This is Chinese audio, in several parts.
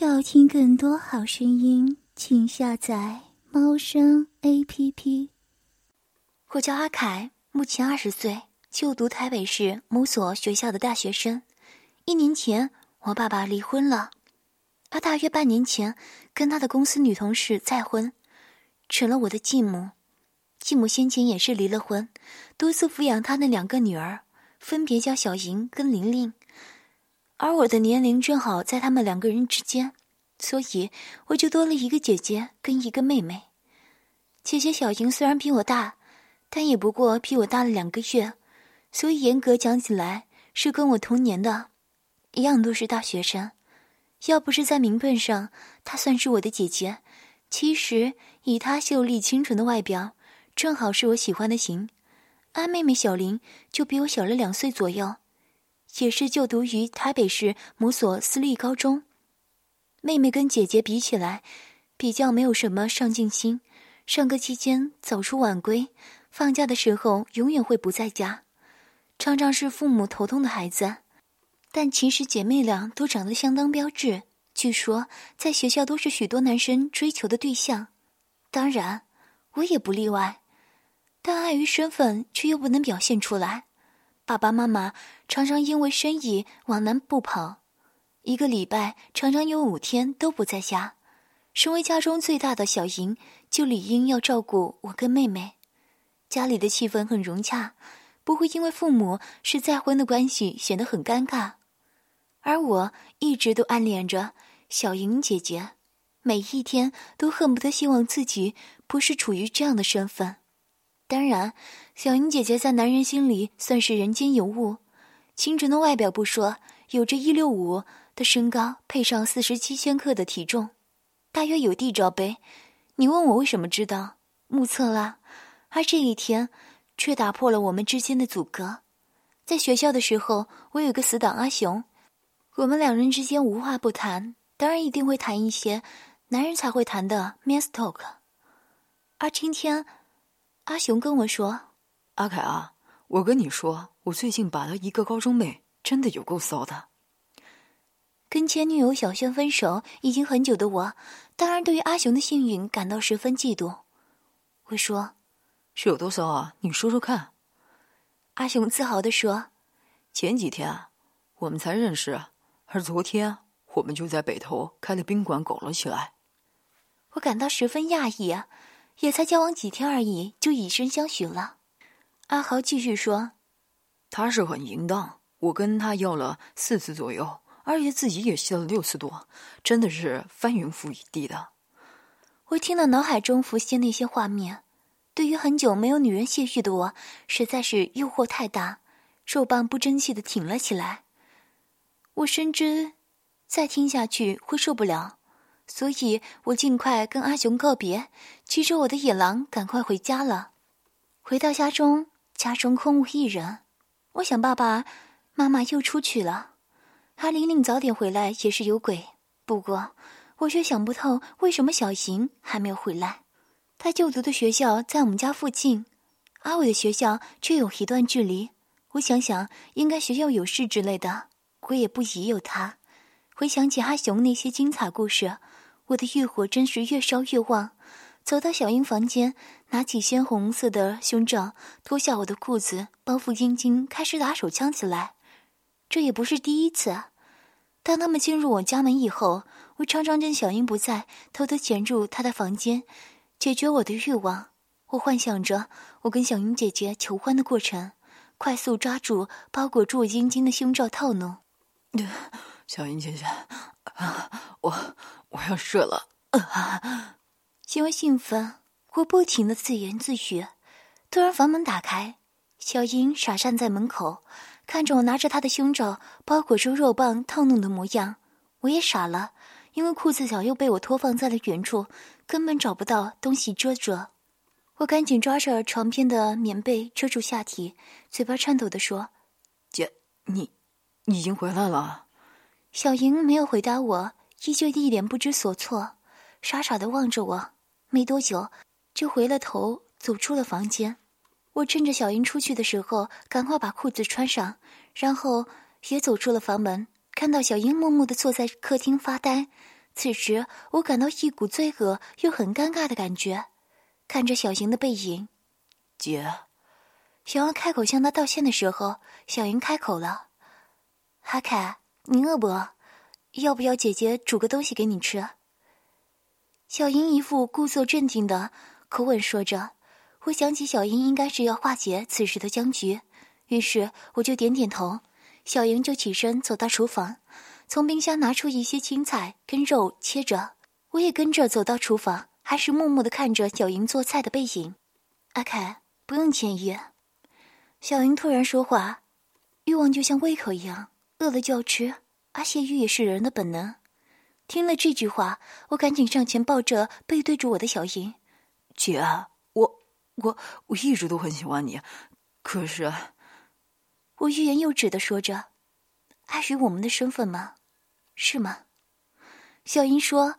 要听更多好声音，请下载猫声 APP。 我叫阿凯，目前20岁，就读台北市某所学校的大学生。1年前我爸爸离婚了，他大约半年前跟他的公司女同事再婚，成了我的继母。继母先前也是离了婚，独自抚养他的2个女儿，分别叫小莹跟玲玲。而我的年龄正好在他们2个人之间，所以我就多了1个姐姐跟1个妹妹。姐姐小莹虽然比我大，但也不过比我大了2个月，所以严格讲起来是跟我同年的，一样都是大学生。要不是在名分上她算是我的姐姐，其实以她秀丽清纯的外表，正好是我喜欢的型。而妹妹小玲就比我小了2岁左右，也是就读于台北市某所私立高中。妹妹跟姐姐比起来，比较没有什么上进心，上课期间早出晚归，放假的时候永远会不在家，常常是父母头痛的孩子。但其实姐妹俩都长得相当标致，据说在学校都是许多男生追求的对象，当然我也不例外，但碍于身份却又不能表现出来。爸爸妈妈常常因为生意往南部跑，1个礼拜常常有5天都不在家。身为家中最大的小莹，就理应要照顾我跟妹妹。家里的气氛很融洽，不会因为父母是再婚的关系显得很尴尬。而我一直都暗恋着小莹姐姐，每一天都恨不得希望自己不是处于这样的身份。当然，小莹姐姐在男人心里算是人间尤物，清纯的外表不说，有着165的身高，配上47千克的体重，大约有地罩杯。你问我为什么知道，目测啦。而这一天却打破了我们之间的阻隔。在学校的时候，我有个死党阿雄，我们2人之间无话不谈，当然一定会谈一些男人才会谈的 men's talk。 而今天阿雄跟我说：“阿凯啊，我跟你说，我最近把了一个高中妹，真的有够骚的。”跟前女友小轩分手已经很久的我，当然对于阿雄的幸运感到十分嫉妒。我说：“是有多骚啊？你说说看。”阿雄自豪地说：“前几天我们才认识，而昨天我们就在北头开了宾馆，搞了起来。”我感到十分讶异啊。也才交往几天而已，就以身相许了。阿豪继续说：“他是很淫荡，我跟他要了4次左右，而且自己也吸了6次多，真的是翻云覆雨的。”我听了，脑海中浮现那些画面。对于很久没有女人泄欲的我，实在是诱惑太大，肉棒不争气的挺了起来。我深知，再听下去会受不了。所以我尽快跟阿雄告别，骑着我的野狼赶快回家了。回到家中，家中空无一人，我想爸爸妈妈又出去了，而玲玲早点回来也是有鬼。不过我却想不透为什么小莹还没有回来。她就读的学校在我们家附近，而我的学校却有一段距离。我想想，应该学校有事之类的，我也不疑有她。回想起阿雄那些精彩故事，我的欲火真是越烧越旺。走到小英房间，拿起鲜红色的胸罩，脱下我的裤子，包袱阴茎，开始打手枪起来。这也不是第一次。当他们进入我家门以后，我常常趁小英不在，偷偷潜入她的房间，解决我的欲望。我幻想着我跟小英姐姐求欢的过程，快速抓住包裹住我阴茎的胸罩套弄。小英姐姐，我要射了！因为兴奋，我不停地自言自语。突然房门打开，小英傻站在门口，看着我拿着她的胸罩包裹住肉棒套弄的模样，我也傻了，因为裤子早又被我脱放在了远处，根本找不到东西遮着。我赶紧抓着床边的棉被遮住下体，嘴巴颤抖地说：“姐，你已经回来了。”小莹没有回答我，依旧一脸不知所措，傻傻地望着我。没多久就回了头，走出了房间。我趁着小莹出去的时候，赶快把裤子穿上，然后也走出了房门。看到小莹默默地坐在客厅发呆，此时我感到一股罪恶又很尴尬的感觉，看着小莹的背影，姐。想要开口向他道歉的时候，小莹开口了：“阿凯，你饿不饿？要不要姐姐煮个东西给你吃？”小莹一副故作镇定的口吻说着，我想起小莹应该是要化解此时的僵局，于是我就点点头。小莹就起身走到厨房，从冰箱拿出一些青菜跟肉切着，我也跟着走到厨房，还是默默地看着小莹做菜的背影。阿凯，不用歉意。小莹突然说话，欲望就像胃口一样，饿了就要吃，而泄欲也是人的本能。听了这句话，我赶紧上前抱着背对着我的小莹，姐，我一直都很喜欢你，可是……我欲言又止地说着，碍于我们的身份吗？是吗？小莹说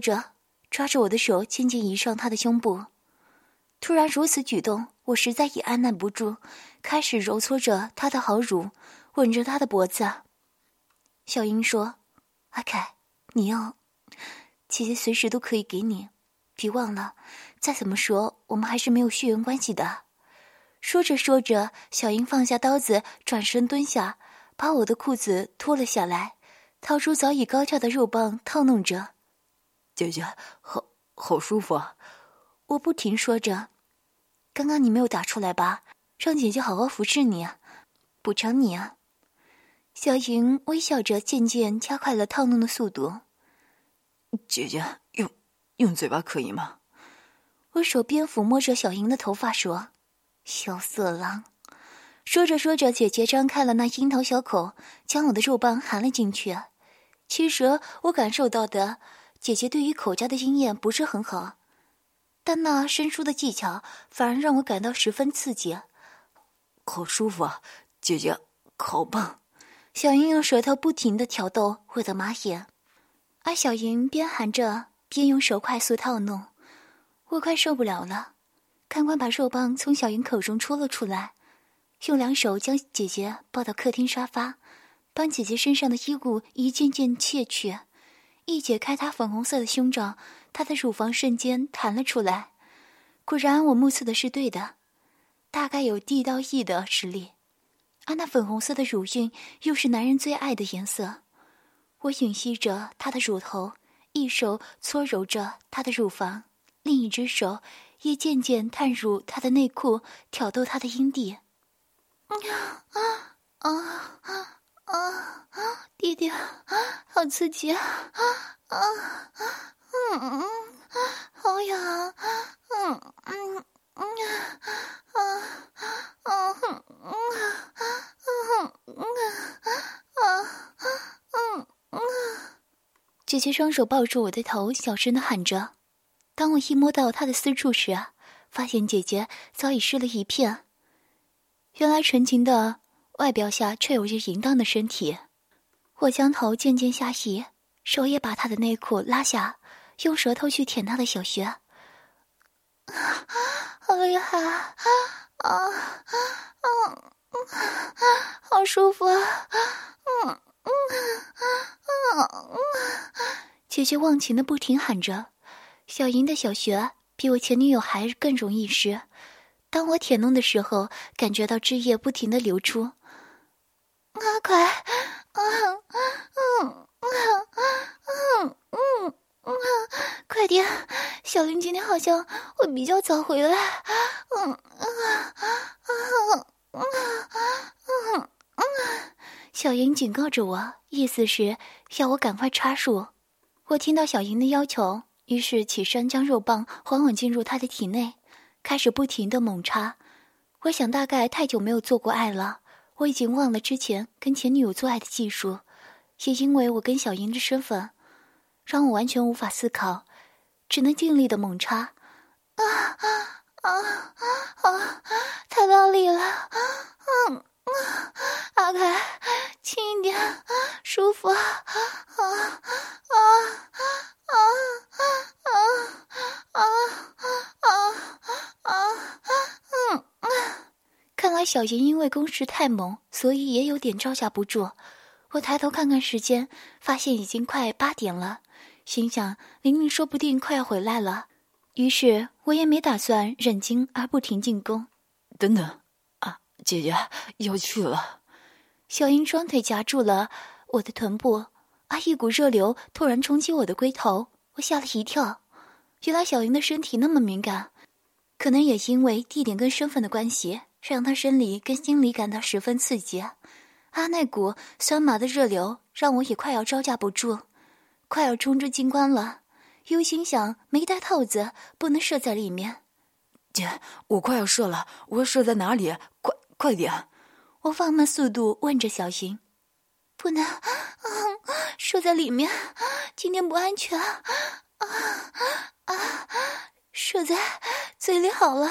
着，抓着我的手渐渐移上她的胸部。突然如此举动，我实在也按捺不住，开始揉搓着她的好乳，吻着她的脖子。小莹说：“阿凯，你要……姐姐随时都可以给你，别忘了，再怎么说，我们还是没有血缘关系的。”说着，小莹放下刀子，转身蹲下，把我的裤子脱了下来，掏出早已高翘的肉棒套弄着。姐姐，好舒服啊！我不停说着。刚刚你没有打出来吧？让姐姐好好服侍你啊，补偿你啊。小莹微笑着，渐渐加快了套弄的速度。姐姐，用嘴巴可以吗？我手边抚摸着小莹的头发说。小色狼，说着，姐姐张开了那樱桃小口，将我的肉棒含了进去。其实我感受到的，姐姐对于口交的经验不是很好，但那生疏的技巧反而让我感到十分刺激。好舒服啊，姐姐，好棒！小莹用舌头不停地挑逗我的马眼，而小莹边含着边用手快速套弄，我快受不了了。看官把肉棒从小莹口中戳了出来，用两手将姐姐抱到客厅沙发，帮姐姐身上的衣物一件件卸去，一解开她粉红色的胸罩，她的乳房瞬间弹了出来。果然我目测的是对的，大概有地道亿的实力。而那粉红色的乳晕又是男人最爱的颜色，我吮吸着她的乳头，一手搓揉着她的乳房，另一只手也渐渐探入她的内裤，挑逗她的阴蒂。弟弟，好刺激好痒，姐姐双手抱住我的头，小声地喊着。当我一摸到她的私处时，发现姐姐早已湿了一片。原来纯情的外表下却有着淫荡的身体。我将头渐渐下移，手也把她的内裤拉下，用舌头去舔她的小穴。好厉害好舒服姐姐忘情的不停喊着。小莹的小穴比我前女友还更容易湿，当我舔弄的时候，感觉到汁液不停地流出。阿凯，快点，小莹今天好像会比较早回来。小莹警告着我，意思是要我赶快插入。我听到小莹的要求，于是起身将肉棒缓缓进入他的体内，开始不停地猛插。我想大概太久没有做过爱了，我已经忘了之前跟前女友做爱的技术，也因为我跟小莹的身份，让我完全无法思考，只能尽力地猛插。太大力了，阿凯，轻一点，舒服看来小莹因为攻势太猛，所以也有点招架不住。我抬头看看时间，发现已经快8点了，心想玲玲说不定快要回来了，于是我也没打算忍惊而不停进攻。等等啊，姐姐要去了。小英双腿夹住了我的臀部，而一股热流突然冲击我的龟头，我吓了一跳。原来小英的身体那么敏感，可能也因为地点跟身份的关系，让她生理跟心理感到十分刺激。那股酸麻的热流让我也快要招架不住，快要冲出精关了。又心想没带套子，不能射在里面。姐，我快要射了，我要射在哪里？快点！我放慢速度问着小英。不能，射在里面，今天不安全。射在嘴里好了。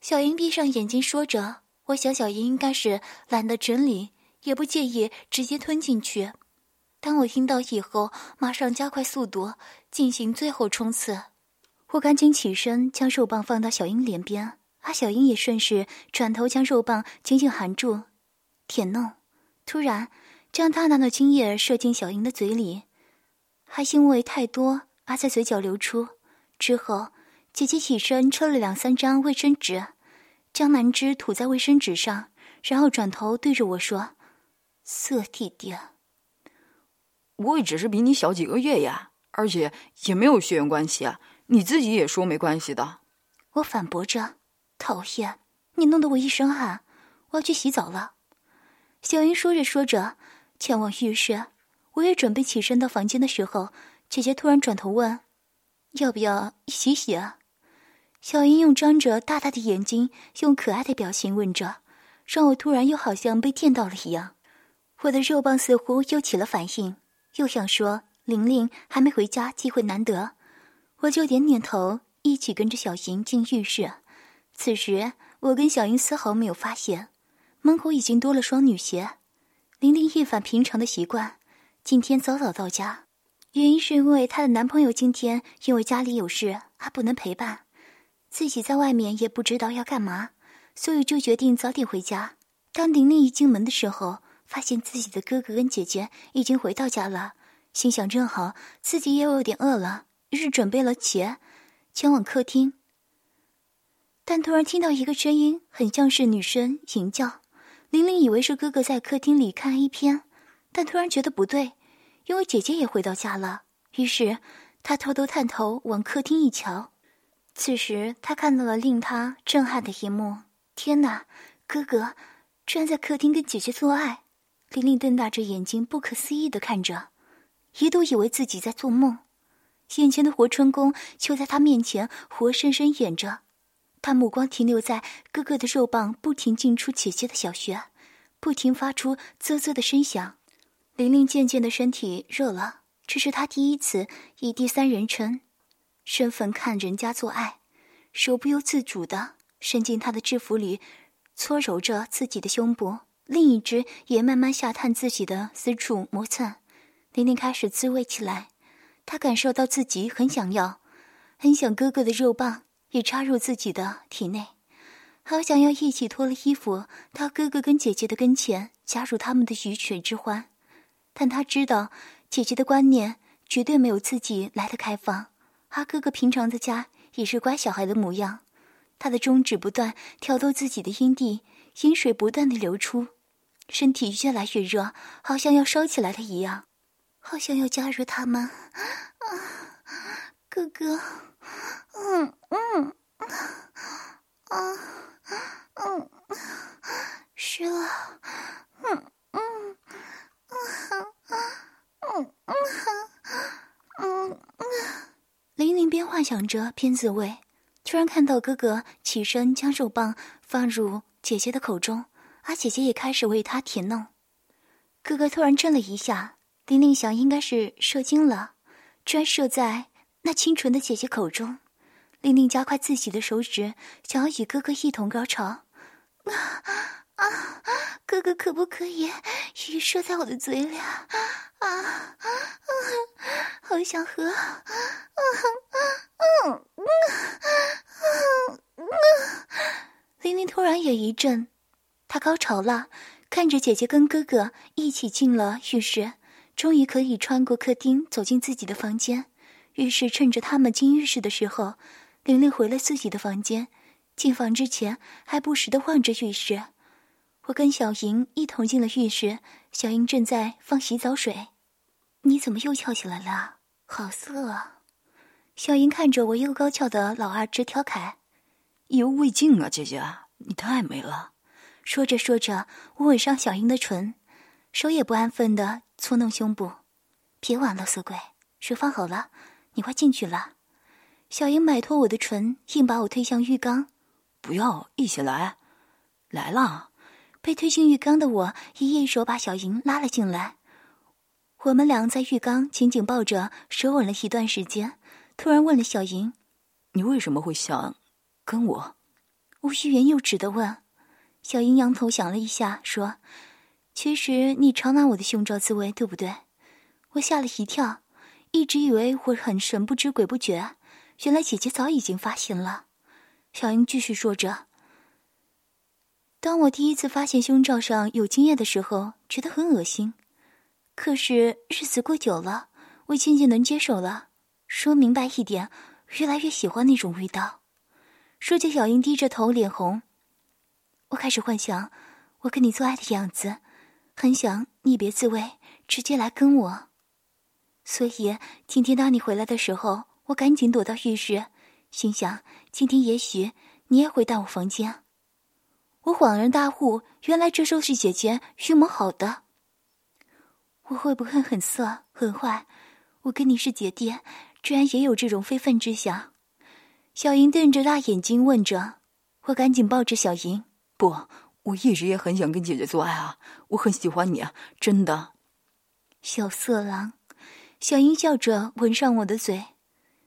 小英闭上眼睛说着，我想小英应该是懒得整理，也不介意直接吞进去。当我听到以后，马上加快速度进行最后冲刺。我赶紧起身将肉棒放到小英脸边，小英也顺势转头将肉棒紧紧含住舔弄，突然将大量的精液射进小英的嘴里，还因为太多在嘴角流出。之后姐姐起身抽了2-3张卫生纸，将男汁吐在卫生纸上，然后转头对着我说：色弟弟，我也只是比你小几个月呀，而且也没有血缘关系啊，你自己也说没关系的。我反驳着，讨厌，你弄得我一身汗，我要去洗澡了。小英说着说着前往浴室，我也准备起身到房间的时候，姐姐突然转头问：要不要一起洗啊？小英用张着大大的眼睛，用可爱的表情问着，让我突然又好像被电到了一样。我的肉棒似乎又起了反应，又想说玲玲还没回家，机会难得，我就点点头，一起跟着小英进浴室。此时我跟小英丝毫没有发现门口已经多了双女鞋。玲玲一反平常的习惯，今天早早到家，原因是因为她的男朋友今天因为家里有事而不能陪伴，自己在外面也不知道要干嘛，所以就决定早点回家。当玲玲一进门的时候，发现自己的哥哥跟姐姐已经回到家了，心想正好自己也有点饿了，于是准备了鞋前往客厅。但突然听到一个声音，很像是女生吟叫。玲玲以为是哥哥在客厅里看 A 片，但突然觉得不对，因为姐姐也回到家了，于是她偷偷探头往客厅一瞧。此时她看到了令她震撼的一幕，天哪，哥哥居然在客厅跟姐姐做爱。玲玲瞪大着眼睛不可思议地看着，一度以为自己在做梦，眼前的活春宫就在她面前活生生演着。他目光停留在哥哥的肉棒不停进出姐姐的小穴，不停发出啧啧的声响。玲玲渐渐的身体热了，这是她第一次以第三人称身份看人家做爱，手不由自主的伸进她的制服里，搓揉着自己的胸部，另一只也慢慢下探自己的私处摩蹭。玲玲开始自慰起来，她感受到自己很想要，很想哥哥的肉棒也插入自己的体内，好想要一起脱了衣服到哥哥跟姐姐的跟前，加入他们的鱼水之欢。但他知道姐姐的观念绝对没有自己来的开放，而哥哥平常在家也是乖小孩的模样。他的中指不断挑逗自己的阴蒂，阴水不断地流出，身体越来越热，好像要烧起来了一样，好想要加入他们。哥哥，湿了，玲玲边幻想着边自慰，突然看到哥哥起身将手棒放入姐姐的口中，姐姐也开始为她舔弄。哥哥突然震了一下，玲玲想应该是射精了，居然射在那清纯的姐姐口中。玲玲加快自己的手指，想要与哥哥一同高潮。哥哥可不可以也射在我的嘴里啊？好想喝！玲玲突然也一震，她高潮了，看着姐姐跟哥哥一起进了浴室，终于可以穿过客厅走进自己的房间。于是趁着他们进浴室的时候，玲玲回了自己的房间，进房之前还不时地望着浴室。我跟小莹一同进了浴室，小莹正在放洗澡水。你怎么又翘起来了？好色啊！小莹看着我又高翘的老二直调侃。意犹未尽啊，姐姐，你太美了。说着说着，我吻上小莹的唇，手也不安分地搓弄胸部。别玩了，色鬼，水放好了，你快进去了。小莹摆脱我的唇，硬把我推向浴缸。不要，一起来。来了。被推进浴缸的我一手把小莹拉了进来。我们俩在浴缸紧紧抱着，舌吻了一段时间。突然问了小莹，你为什么会想跟我？无需缘由指的问。小莹仰头想了一下，说，其实你常拿我的胸罩自慰，对不对？我吓了一跳，一直以为我很神不知鬼不觉，原来姐姐早已经发现了。小莹继续说着，当我第一次发现胸罩上有精液的时候，觉得很恶心。可是日子过久了，我渐渐能接受了。说明白一点，越来越喜欢那种味道。说着，小英低着头，脸红。我开始幻想我跟你做爱的样子，很想你别自慰，直接来跟我。所以今天当你回来的时候，我赶紧躲到浴室，心想今天也许你也会到我房间。我恍然大悟，原来这就是姐姐预谋好的。我会不会很色很坏？我跟你是姐弟，居然也有这种非分之想。小莹瞪着大眼睛问着，我赶紧抱着小莹。不，我一直也很想跟姐姐做爱啊，我很喜欢你啊，真的。小色狼。小莹笑着吻上我的嘴，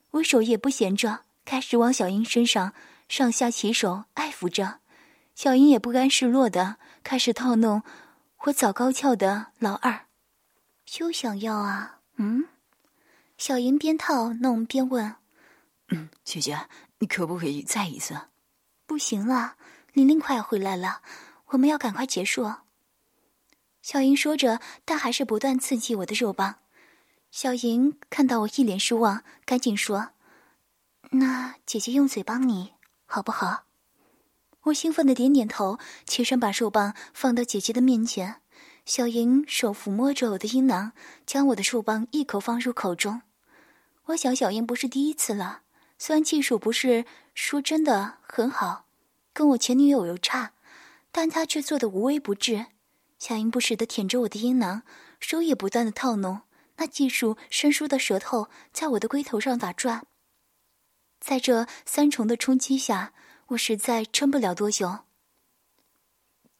我手也不闲着，开始往小莹身上上下起手爱抚着。小莹也不甘示弱的开始套弄我早高翘的老二。又想要啊？嗯？小莹边套弄边问。姐姐，你可不可以再一次？不行了，玲玲快要回来了，我们要赶快结束。小莹说着，但还是不断刺激我的肉棒。小莹看到我一脸失望，赶紧说，那姐姐用嘴帮你好不好？我兴奋地点点头，起身把手棒放到姐姐的面前。小莹手抚摸着我的阴囊，将我的手棒一口放入口中。我想小莹不是第一次了，虽然技术不是说真的很好，跟我前女友有差，但她却做得无微不至。小莹不时地舔着我的阴囊，手也不断地套弄，那技术生疏的舌头在我的龟头上打转。在这三重的冲击下，我实在撑不了多久。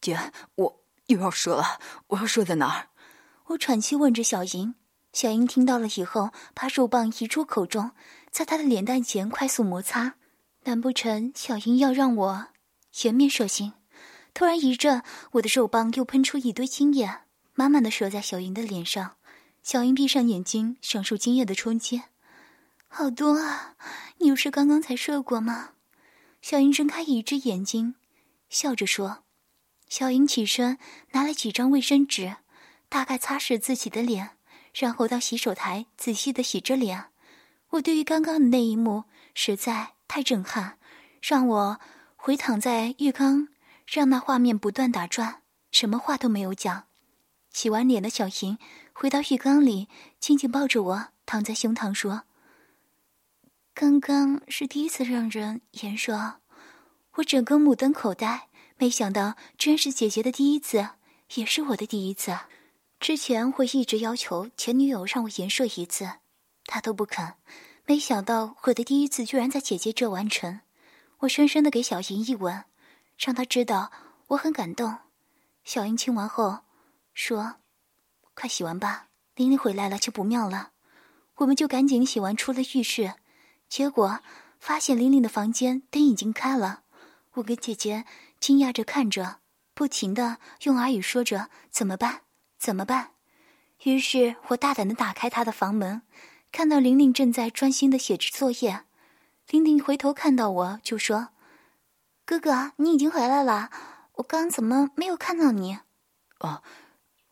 姐，我又要射了，我要射在哪儿？我喘气问着小莹。小莹听到了以后，把手棒移出口中，在她的脸蛋前快速摩擦。难不成小莹要让我颜面射精？突然一阵，我的手棒又喷出一堆精液，满满的射在小莹的脸上。小莹闭上眼睛，享受精液的冲击。好多啊！你不是刚刚才射过吗？小莹睁开一只眼睛，笑着说。小莹起身，拿了几张卫生纸，大概擦拭自己的脸，然后到洗手台仔细地洗着脸。我对于刚刚的那一幕实在太震撼，让我回躺在浴缸，让那画面不断打转，什么话都没有讲。洗完脸的小莹回到浴缸里，紧紧抱着我躺在胸膛说，刚刚是第一次让人言说，我整个目瞪口呆，没想到居然是姐姐的第一次，也是我的第一次。之前我一直要求前女友让我言说一次，她都不肯，没想到我的第一次居然在姐姐这完成。我深深地给小莹一吻，让她知道我很感动。小莹亲完后说，快洗完吧，玲玲回来了就不妙了。我们就赶紧洗完出了浴室，结果发现玲玲的房间灯已经开了。我跟姐姐惊讶着看着，不停地用耳语说着怎么办怎么办。于是我大胆地打开她的房门，看到玲玲正在专心地写着作业。玲玲回头看到我就说，哥哥，你已经回来了，我刚怎么没有看到你？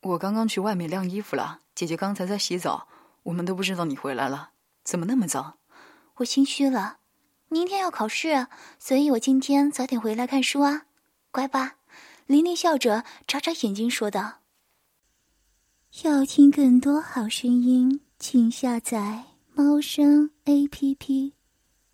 我刚刚去外面晾衣服了，姐姐刚才在洗澡，我们都不知道你回来了，怎么那么早？我心虚了，明天要考试，所以我今天早点回来看书啊，乖吧。琳琳笑着眨眨眼睛说道。要听更多好声音，请下载猫声APP。